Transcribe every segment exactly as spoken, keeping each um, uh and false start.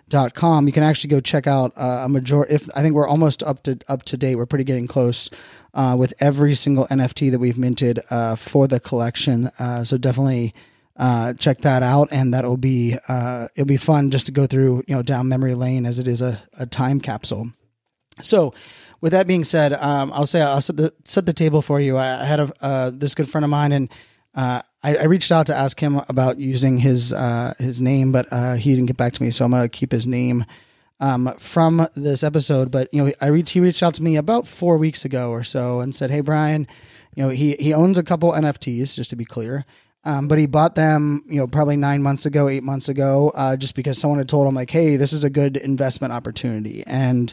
dot com, you can actually go check out uh, a major. If I think we're almost up to up to date, we're pretty getting close uh, with every single N F T that we've minted uh, for the collection. Uh, so definitely. Uh, check that out, and that'll be uh, it'll be fun just to go through, you know, down memory lane, as it is a, a time capsule. So, with that being said, um, I'll say I'll set the set the table for you. I, I had a uh, this good friend of mine, and uh, I, I reached out to ask him about using his uh, his name, but uh, he didn't get back to me. So I'm gonna keep his name um, from this episode. But you know, I reached he reached out to me about four weeks ago or so and said, "Hey, Brian, you know, he he owns a couple N F Ts, just to be clear." Um, but he bought them, you know, probably nine months ago, eight months ago, uh, just because someone had told him like, hey, this is a good investment opportunity. And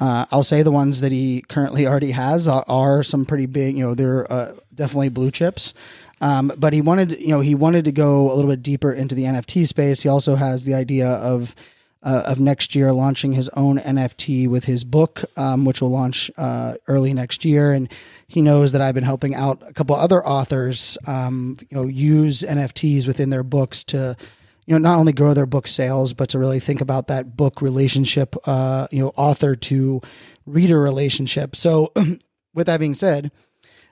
uh, I'll say the ones that he currently already has are, are some pretty big, you know, they're uh, definitely blue chips. Um, but he wanted, you know, he wanted to go a little bit deeper into the N F T space. He also has the idea of uh, of next year launching his own N F T with his book, um, which will launch uh, early next year. And he knows that I've been helping out a couple other authors, um, you know, use N F Ts within their books to, you know, not only grow their book sales, but to really think about that book relationship, uh, you know, author to reader relationship. So with that being said,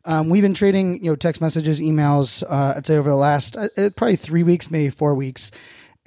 um, we've been trading, you know, text messages, emails, uh, I'd say over the last uh, probably three weeks, maybe four weeks.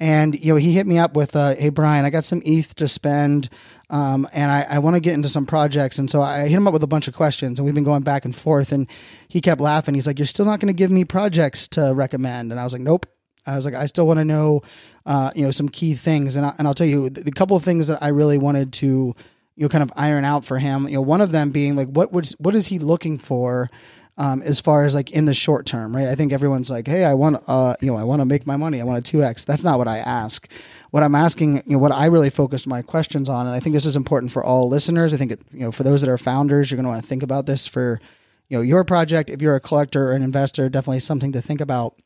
And, you know, he hit me up with, uh, hey, Brian, I got some E T H to spend, um, and I, I want to get into some projects. And so I hit him up with a bunch of questions, and we've been going back and forth, and he kept laughing. He's like, you're still not going to give me projects to recommend. And I was like, nope. I was like, I still want to know, uh, you know, some key things. And, I, and I'll tell you the, the couple of things that I really wanted to, you know, kind of iron out for him. You know, one of them being like, what would, what is he looking for? Um, as far as like in the short term, right? I think everyone's like, hey, I want, uh, you know, I want to make my money. I want to two X. That's not what I ask. What I'm asking, you know, what I really focused my questions on, and I think this is important for all listeners. I think, it, you know, for those that are founders, you're going to want to think about this for, you know, your project. If you're a collector or an investor, definitely something to think about.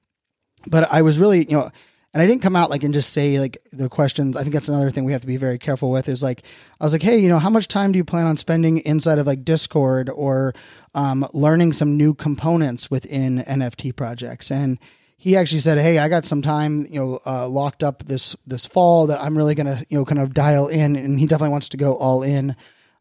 But I was really, you know, and I didn't come out like and just say like the questions. I think that's another thing we have to be very careful with is like, I was like, hey, you know, how much time do you plan on spending inside of like Discord or um, learning some new components within N F T projects? And he actually said, hey, I got some time, you know, uh, locked up this this fall that I'm really going to, you know, kind of dial in. And he definitely wants to go all in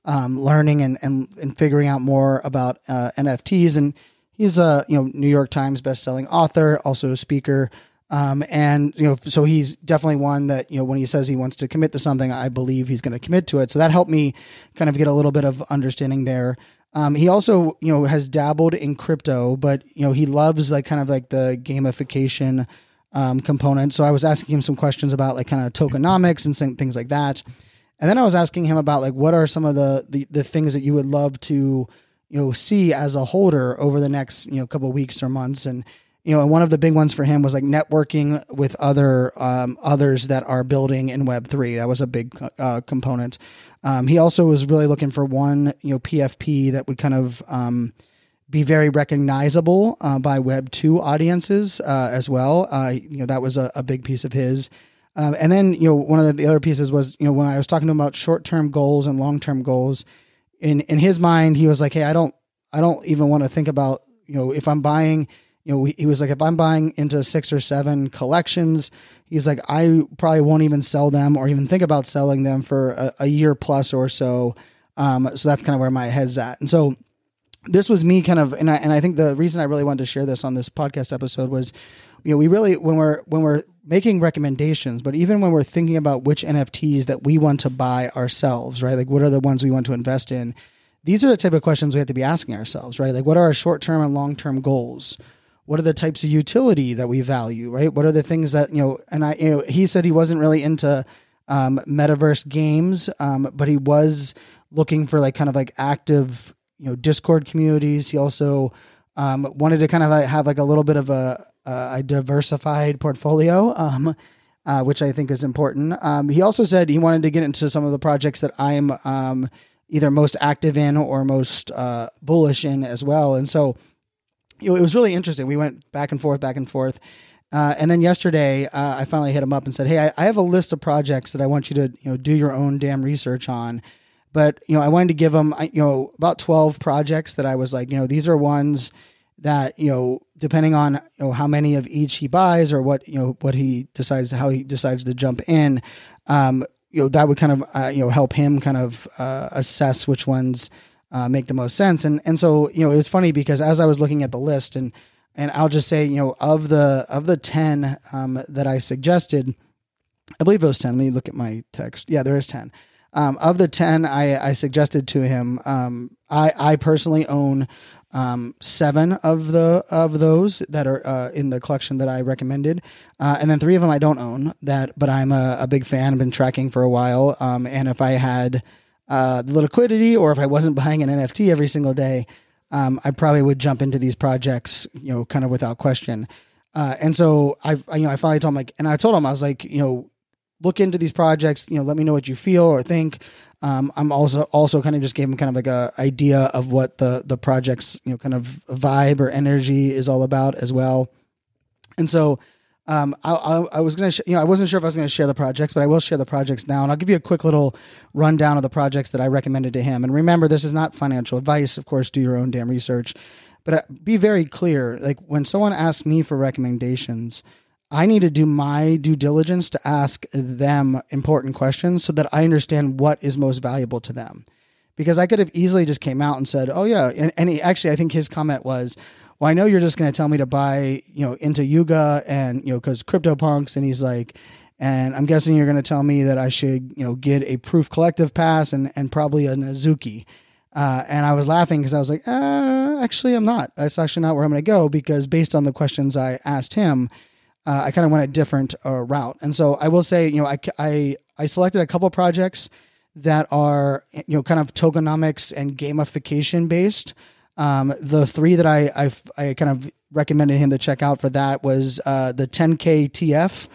um, learning and, and, and figuring out more about uh, N F Ts. And he's a, you know, New York Times bestselling author, also a speaker. Um, and, you know, so he's definitely one that, you know, when he says he wants to commit to something, I believe he's going to commit to it. So that helped me kind of get a little bit of understanding there. Um, he also, you know, has dabbled in crypto, but, you know, he loves like kind of like the gamification um, component. So I was asking him some questions about like kind of tokenomics and things like that. And then I was asking him about like, what are some of the, the, the things that you would love to, you know, see as a holder over the next, you know, couple of weeks or months. And, you know, and one of the big ones for him was like networking with other um, others that are building in Web three. That was a big uh, component. Um, he also was really looking for one, you know, P F P that would kind of um, be very recognizable uh, by Web two audiences uh, as well. Uh, you know, that was a, a big piece of his. Um, and then, you know, one of the, the other pieces was, you know, when I was talking to him about short-term goals and long-term goals, in in his mind, he was like, hey, I don't, I don't even want to think about, you know, if I'm buying. You know, he was like, if I'm buying into six or seven collections, he's like, I probably won't even sell them or even think about selling them for a, a year plus or so. Um, so that's kind of where my head's at. And so this was me kind of, and I, and I think the reason I really wanted to share this on this podcast episode was, you know, we really, when we're, when we're making recommendations, but even when we're thinking about which N F Ts that we want to buy ourselves, right? Like what are the ones we want to invest in? These are the type of questions we have to be asking ourselves, right? Like what are our short-term and long-term goals? What are the types of utility that we value, right? What are the things that, you know, and I, you know, he said he wasn't really into um, metaverse games, um, but he was looking for like kind of like active, you know, Discord communities. He also um, wanted to kind of have like a little bit of a, a diversified portfolio, um, uh, which I think is important. Um, he also said he wanted to get into some of the projects that I'm um, either most active in or most uh, bullish in as well. And so, it was really interesting. We went back and forth, back and forth. Uh, and then yesterday, uh, I finally hit him up and said, hey, I, I have a list of projects that I want you to, you know, do your own damn research on. But, you know, I wanted to give him, I, you know, about twelve projects that I was like, you know, these are ones that, you know, depending on, you know, how many of each he buys or what, you know, what he decides, how he decides to jump in, um, you know, that would kind of, uh, you know, help him kind of uh, assess which ones Uh, make the most sense. And and so, you know, it was funny because as I was looking at the list and and I'll just say, you know, of the of the ten um, that I suggested, I believe it was ten. Let me look at my text. Yeah, there is ten. Um, of the ten I, I suggested to him, um, I, I personally own um, seven of the of those that are uh, in the collection that I recommended. Uh, and then three of them I don't own that, but I'm a, a big fan. I've been tracking for a while. Um, and if I had Uh, the liquidity, or if I wasn't buying an N F T every single day, um, I probably would jump into these projects, you know, kind of without question. Uh, and so I, you know, I finally told him like, and I told him, I was like, you know, look into these projects, you know, let me know what you feel or think. Um, I'm also, also kind of just gave him kind of like a idea of what the, the project's, you know, kind of vibe or energy is all about as well. And so, Um, I, I, I was going to, sh- you know, I wasn't sure if I was going to share the projects, but I will share the projects now. And I'll give you a quick little rundown of the projects that I recommended to him. And remember, this is not financial advice. Of course, do your own damn research, but uh, be very clear. Like when someone asks me for recommendations, I need to do my due diligence to ask them important questions so that I understand what is most valuable to them. Because I could have easily just came out and said, oh yeah. And, and he, actually, I think his comment was, well, I know you're just going to tell me to buy, you know, into Yuga and, you know, because CryptoPunks, and he's like, and I'm guessing you're going to tell me that I should, you know, get a Proof Collective pass and, and probably a Azuki. Uh, and I was laughing because I was like, uh, actually, I'm not. That's actually not where I'm going to go because based on the questions I asked him, Uh, I kind of went a different uh, route. And so I will say, you know, I, I, I selected a couple projects that are, you know, kind of tokenomics and gamification based. Um, the three that I I've, I kind of recommended him to check out for that was uh, the ten K T F.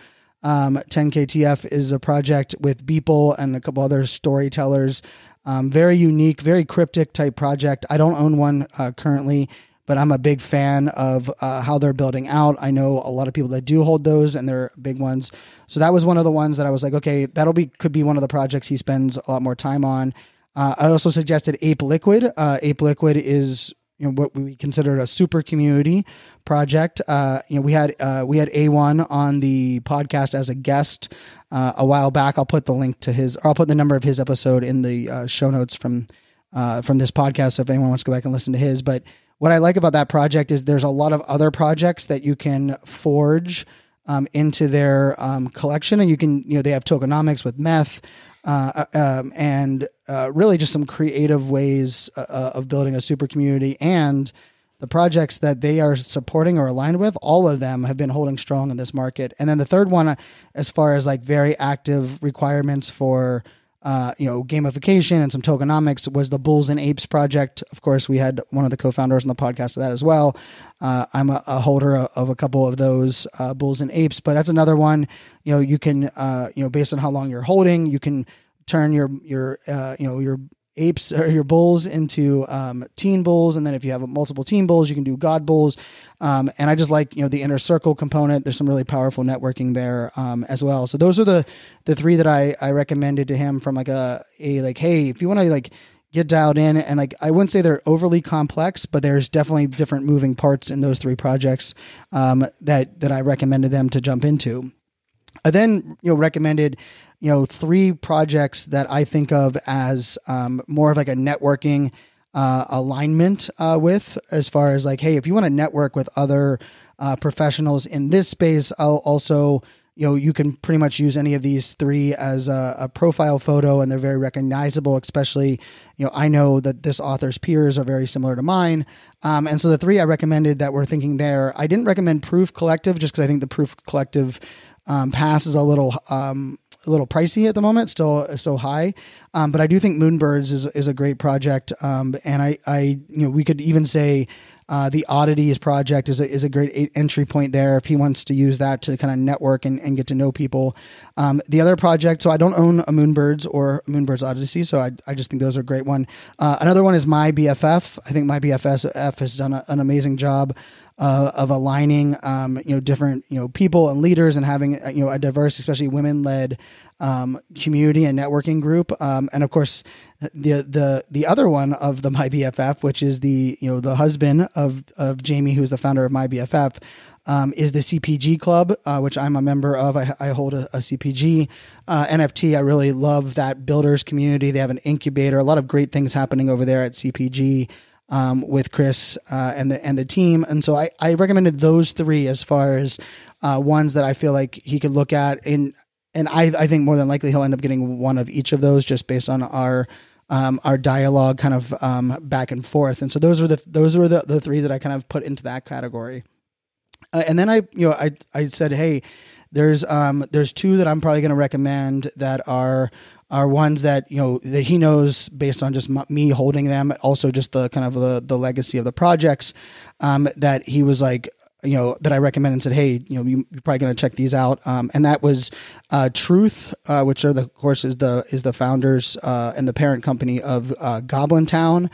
Um, ten K T F is a project with Beeple and a couple other storytellers. Um, very unique, very cryptic type project. I don't own one uh, currently, but I'm a big fan of uh, how they're building out. I know a lot of people that do hold those, and they're big ones. So that was one of the ones that I was like, okay, that'll be could be one of the projects he spends a lot more time on. Uh, I also suggested Ape Liquid. Uh, Ape Liquid is, you know, what we considered a super community project. Uh, you know, we had uh, we had A one on the podcast as a guest uh, a while back. I'll put the link to his, or I'll put the number of his episode in the uh, show notes from uh, from this podcast. So if anyone wants to go back and listen to his, but what I like about that project is there's a lot of other projects that you can forge um, into their um, collection, and you can, you know, they have tokenomics with meth uh, um, and uh, really just some creative ways uh, of building a super community. And the projects that they are supporting or aligned with, all of them have been holding strong in this market. And then the third one, as far as like very active requirements for Uh, you know, gamification and some tokenomics, was the Bulls and Apes project. Of course, we had one of the co-founders on the podcast of that as well. Uh, I'm a, a holder of, of a couple of those uh, Bulls and Apes, but that's another one. You know, you can, uh, you know, based on how long you're holding, you can turn your your uh, you know your apes or your bulls into um, teen bulls, and then if you have multiple teen bulls, you can do god bulls. Um, and I just like, you know, the inner circle component. There's some really powerful networking there um, as well. So those are the the three that I, I recommended to him from like a, a like, hey, if you want to like get dialed in, and like, I wouldn't say they're overly complex, but there's definitely different moving parts in those three projects um, that, that I recommended them to jump into. I then, you know, recommended, you know, three projects that I think of as um, more of like a networking Uh, alignment uh, with, as far as like, hey, if you want to network with other uh, professionals in this space, I'll also, you know, you can pretty much use any of these three as a, a profile photo, and they're very recognizable, especially, you know, I know that this author's peers are very similar to mine. Um, and so the three I recommended that we're thinking there, I didn't recommend Proof Collective just because I think the Proof Collective um, pass is a little... Um, a little pricey at the moment, still so high. Um, but I do think Moonbirds is, is a great project. Um, and I, I, you know, we could even say uh, the Oddities project is a, is a great entry point there if he wants to use that to kind of network and, and get to know people. Um, the other project, so I don't own a Moonbirds or Moonbirds Odyssey, so I, I just think those are a great one. Uh, another one is My B F F. I think My B F F has done a, an amazing job Uh, of aligning, um, you know, different, you know, people and leaders, and having, you know, a diverse, especially women-led um, community and networking group. Um, and of course, the the the other one of the My B F F, which is the, you know, the husband of of Jamie, who's the founder of My B F F, um, is the C P G Club, uh, which I'm a member of. I, I hold a, a C P G uh, N F T. I really love that builders community. They have an incubator. A lot of great things happening over there at C P G. Um, with Chris uh, and the and the team. And so I, I recommended those three as far as uh, ones that I feel like he could look at. And, and I, I think more than likely he'll end up getting one of each of those just based on our um, our dialogue kind of um, back and forth. And so those were the those were the, the three that I kind of put into that category. Uh, and then I you know I I said, hey, there's um there's two that I'm probably going to recommend that are are ones that, you know, that he knows based on just m- me holding them, also just the kind of the, the legacy of the projects um, that he was like, you know, that I recommend and said, hey, you know, you, you're probably going to check these out. Um, and that was uh, Truth, uh, which are the, of course, is the is the founders uh, and the parent company of uh, Goblin Town.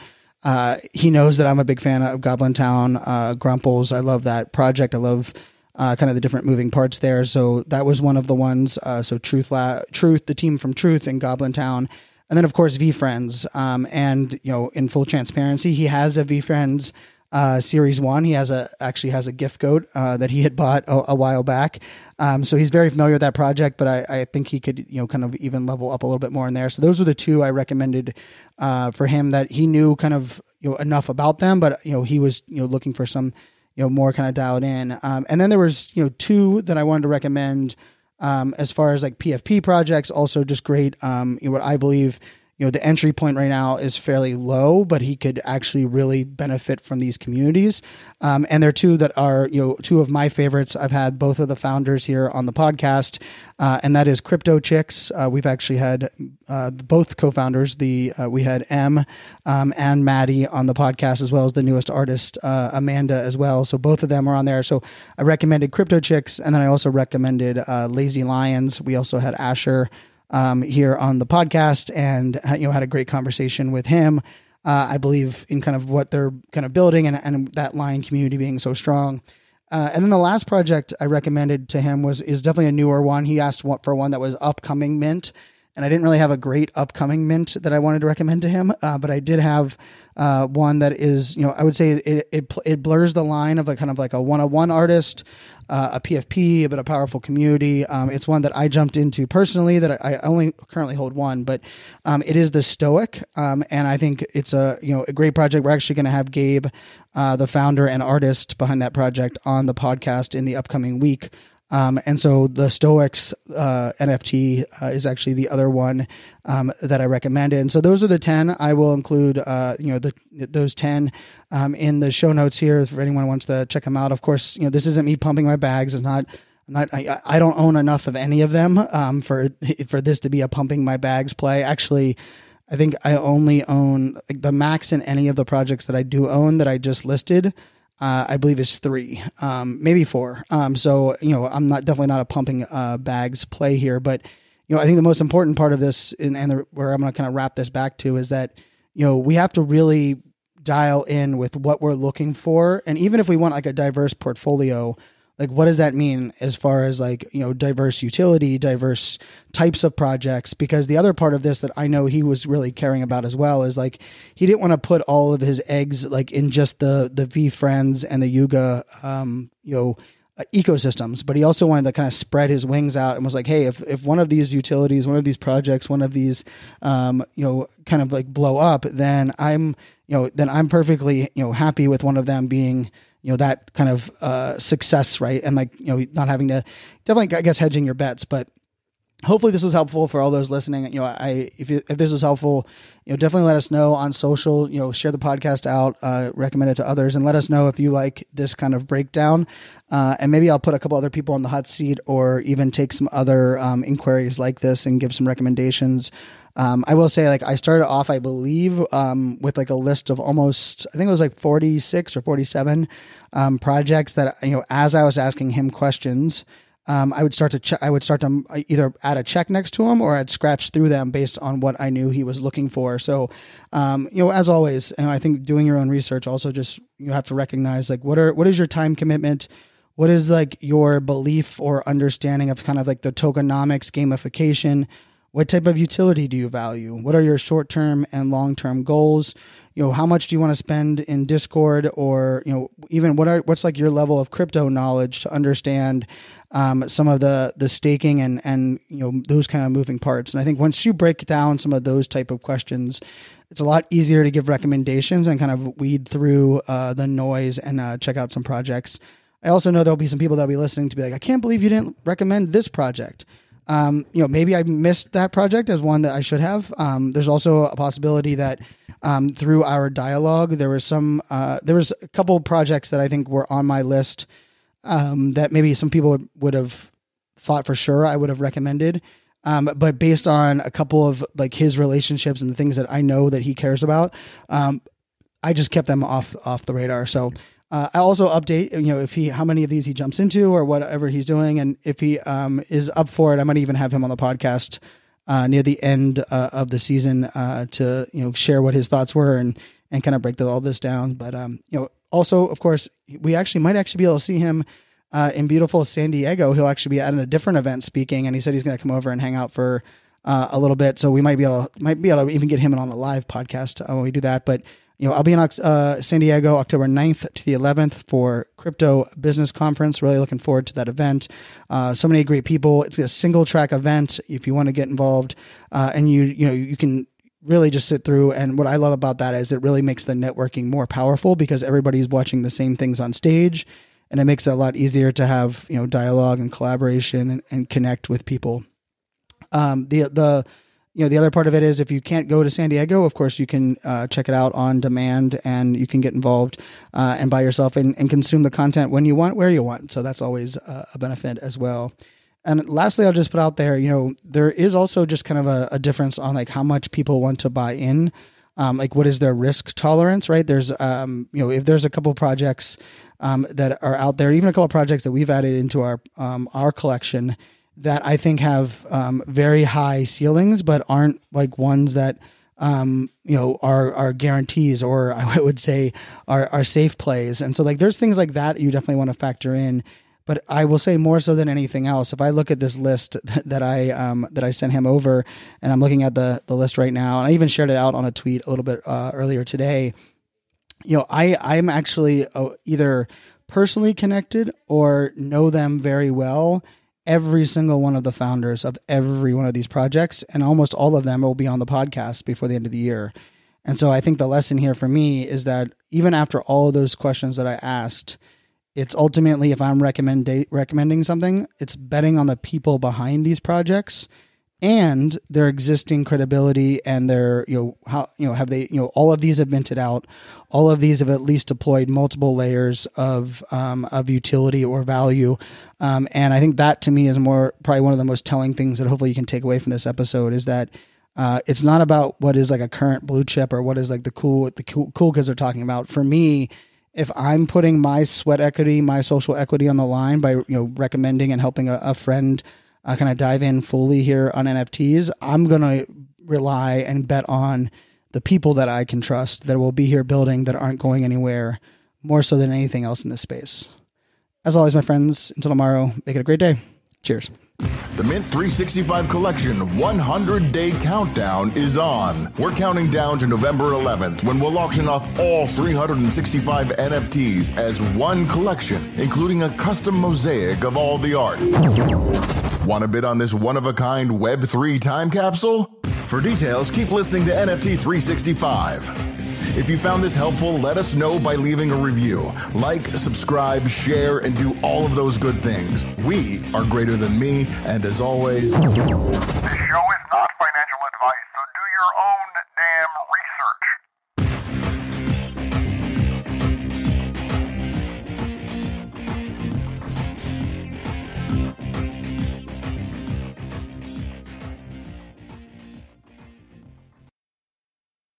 Uh, he knows that I'm a big fan of Goblin Town, uh, Grumples. I love that project. I love Uh, kind of the different moving parts there. So that was one of the ones. Uh, so Truth, La- Truth, the team from Truth in Goblin Town. And then, of course, V Friends. Um, and, you know, in full transparency, he has a V Friends uh, Series one. He has a actually has a gift code uh, that he had bought a, a while back. Um, so he's very familiar with that project, but I, I think he could, you know, kind of even level up a little bit more in there. So those are the two I recommended uh, for him that he knew kind of, you know, enough about them, but, you know, he was, you know, looking for some, you know, more kind of dialed in. Um, and then there was, you know, two that I wanted to recommend um, as far as like P F P projects, also just great, um, you know, what I believe, you know, the entry point right now is fairly low, but he could actually really benefit from these communities. Um, and there are two that are, you know, two of my favorites. I've had both of the founders here on the podcast, uh, and that is Crypto Chicks. Uh, we've actually had uh, both co-founders. The uh, we had M um, and Maddie on the podcast, as well as the newest artist, uh, Amanda, as well. So both of them are on there. So I recommended Crypto Chicks, and then I also recommended uh, Lazy Lions. We also had Asher Um, here on the podcast, and, you know, had a great conversation with him. Uh, I believe in kind of what they're kind of building, and, and that Lion community being so strong. Uh, and then the last project I recommended to him was, is definitely a newer one. He asked for one that was upcoming mint, and I didn't really have a great upcoming mint that I wanted to recommend to him. Uh, but I did have uh, one that is, you know, I would say it, it, it blurs the line of a kind of like a one-on-one artist, Uh, a P F P, but a powerful community. Um, it's one that I jumped into personally, that I, I only currently hold one, but um, it is the Stoic. Um, and I think it's a, you know, a great project. We're actually going to have Gabe, uh, the founder and artist behind that project, on the podcast in the upcoming week. Um, and so the Stoics uh, N F T uh, is actually the other one um, that I recommended. And so those are the ten. I will include uh, you know the those ten um, in the show notes here if anyone wants to check them out. Of course, you know, this isn't me pumping my bags. It's not. I'm not. I, I don't own enough of any of them um, for for this to be a pumping my bags play. Actually, I think I only own, like, the max in any of the projects that I do own that I just listed. Uh, I believe is three, um, maybe four. Um, so, you know, I'm not definitely not a pumping uh, bags play here, but, you know, I think the most important part of this, and, and the, where I'm going to kind of wrap this back to, is that, you know, we have to really dial in with what we're looking for. And even if we want like a diverse portfolio, like, what does that mean as far as, like, you know, diverse utility, diverse types of projects? Because the other part of this that I know he was really caring about as well is, like, he didn't want to put all of his eggs, like, in just the the V Friends and the Yuga, um, you know, uh, ecosystems. But he also wanted to kind of spread his wings out and was like, hey, if if one of these utilities, one of these projects, one of these, um, you know, kind of like blow up, then I'm, you know, then I'm perfectly, you know, happy with one of them being, you know, that kind of uh, success, right? And, like, you know, not having to, definitely, I guess, hedging your bets. But hopefully this was helpful for all those listening. You know, I if, you, if this was helpful, you know, definitely let us know on social, you know, share the podcast out, uh, recommend it to others, and let us know if you like this kind of breakdown. Uh, and maybe I'll put a couple other people on the hot seat, or even take some other um, inquiries like this and give some recommendations. Um, I will say, like, I started off, I believe, um, with like a list of almost, I think it was like forty-six or forty-seven um, projects that, you know, as I was asking him questions, um, I would start to, che- I would start to either add a check next to them, or I'd scratch through them based on what I knew he was looking for. So, um, you know, as always, and I think doing your own research, also just, you have to recognize, like, what are, what is your time commitment? What is, like, your belief or understanding of kind of like the tokenomics, gamification? What type of utility do you value? What are your short-term and long-term goals? You know, how much do you want to spend in Discord, or, you know, even what are, what's like your level of crypto knowledge to understand um, some of the, the staking and, and, you know, those kind of moving parts. And I think once you break down some of those type of questions, it's a lot easier to give recommendations and kind of weed through uh, the noise and uh, check out some projects. I also know there'll be some people that'll be listening to be like, I can't believe you didn't recommend this project. Um, you know, maybe I missed that project as one that I should have. Um, there's also a possibility that, um, through our dialogue, there was some, uh, there was a couple projects that I think were on my list, um, that maybe some people would, would have thought for sure I would have recommended. Um, but based on a couple of, like, his relationships and the things that I know that he cares about, um, I just kept them off, off the radar. So, Uh, I also update, you know, if he, how many of these he jumps into or whatever he's doing. And if he um, is up for it, I might even have him on the podcast uh, near the end uh, of the season uh, to, you know, share what his thoughts were and, and kind of break the, all this down. But, um, you know, also, of course, we actually might actually be able to see him uh, in beautiful San Diego. He'll actually be at a different event speaking, and he said he's going to come over and hang out for uh, a little bit. So we might be able, might be able to even get him on a live podcast uh, when we do that. But, you know, I'll be in uh, San Diego October ninth to the eleventh for Crypto Business Conference. Really looking forward to that event. Uh, so many great people. It's a single track event if you want to get involved. Uh, and you, you know, you can really just sit through. And what I love about that is it really makes the networking more powerful, because everybody's watching the same things on stage, and it makes it a lot easier to have, you know, dialogue and collaboration and, and connect with people. Um, the, the, you know, the other part of it is if you can't go to San Diego, of course, you can uh, check it out on demand, and you can get involved uh, and by yourself and, and consume the content when you want, where you want. So that's always uh, a benefit as well. And lastly, I'll just put out there, you know, there is also just kind of a, a difference on like how much people want to buy in. Um, like what is their risk tolerance, right? There's, um, you know, if there's a couple of projects um, that are out there, even a couple of projects that we've added into our um, our collection that I think have um, very high ceilings, but aren't like ones that, um, you know, are are guarantees, or I would say are, are safe plays. And so like there's things like that, that you definitely want to factor in. But I will say more so than anything else, if I look at this list that, that I um, that I sent him over, and I'm looking at the the list right now, and I even shared it out on a tweet a little bit uh, earlier today. You know, I I'm actually uh, either personally connected or know them very well. Every single one of the founders of every one of these projects, and almost all of them will be on the podcast before the end of the year. And so I think the lesson here for me is that even after all of those questions that I asked, it's ultimately, if I'm recommend, recommending something, it's betting on the people behind these projects and their existing credibility and their, you know, how, you know, have they, you know, all of these have minted out, all of these have at least deployed multiple layers of, um, of utility or value. Um, and I think that to me is more, probably one of the most telling things that hopefully you can take away from this episode is that, uh, it's not about what is like a current blue chip or what is like the cool, what the cool, cool kids are talking about. For me, if I'm putting my sweat equity, my social equity on the line by, you know, recommending and helping a, a friend uh, kind of dive in fully here on N F Ts, I'm going to rely and bet on the people that I can trust that will be here building that aren't going anywhere more so than anything else in this space. As always, my friends, until tomorrow, make it a great day. Cheers. The Mint three sixty-five Collection one hundred day Countdown is on. We're counting down to November eleventh when we'll auction off all three hundred sixty-five N F Ts as one collection, including a custom mosaic of all the art. Want to bid on this one-of-a-kind web three time capsule? For details, keep listening to N F T three sixty-five. If you found this helpful, let us know by leaving a review. Like, subscribe, share, and do all of those good things. We are greater than me, and as always, this show is not financial advice, so do your own damn research.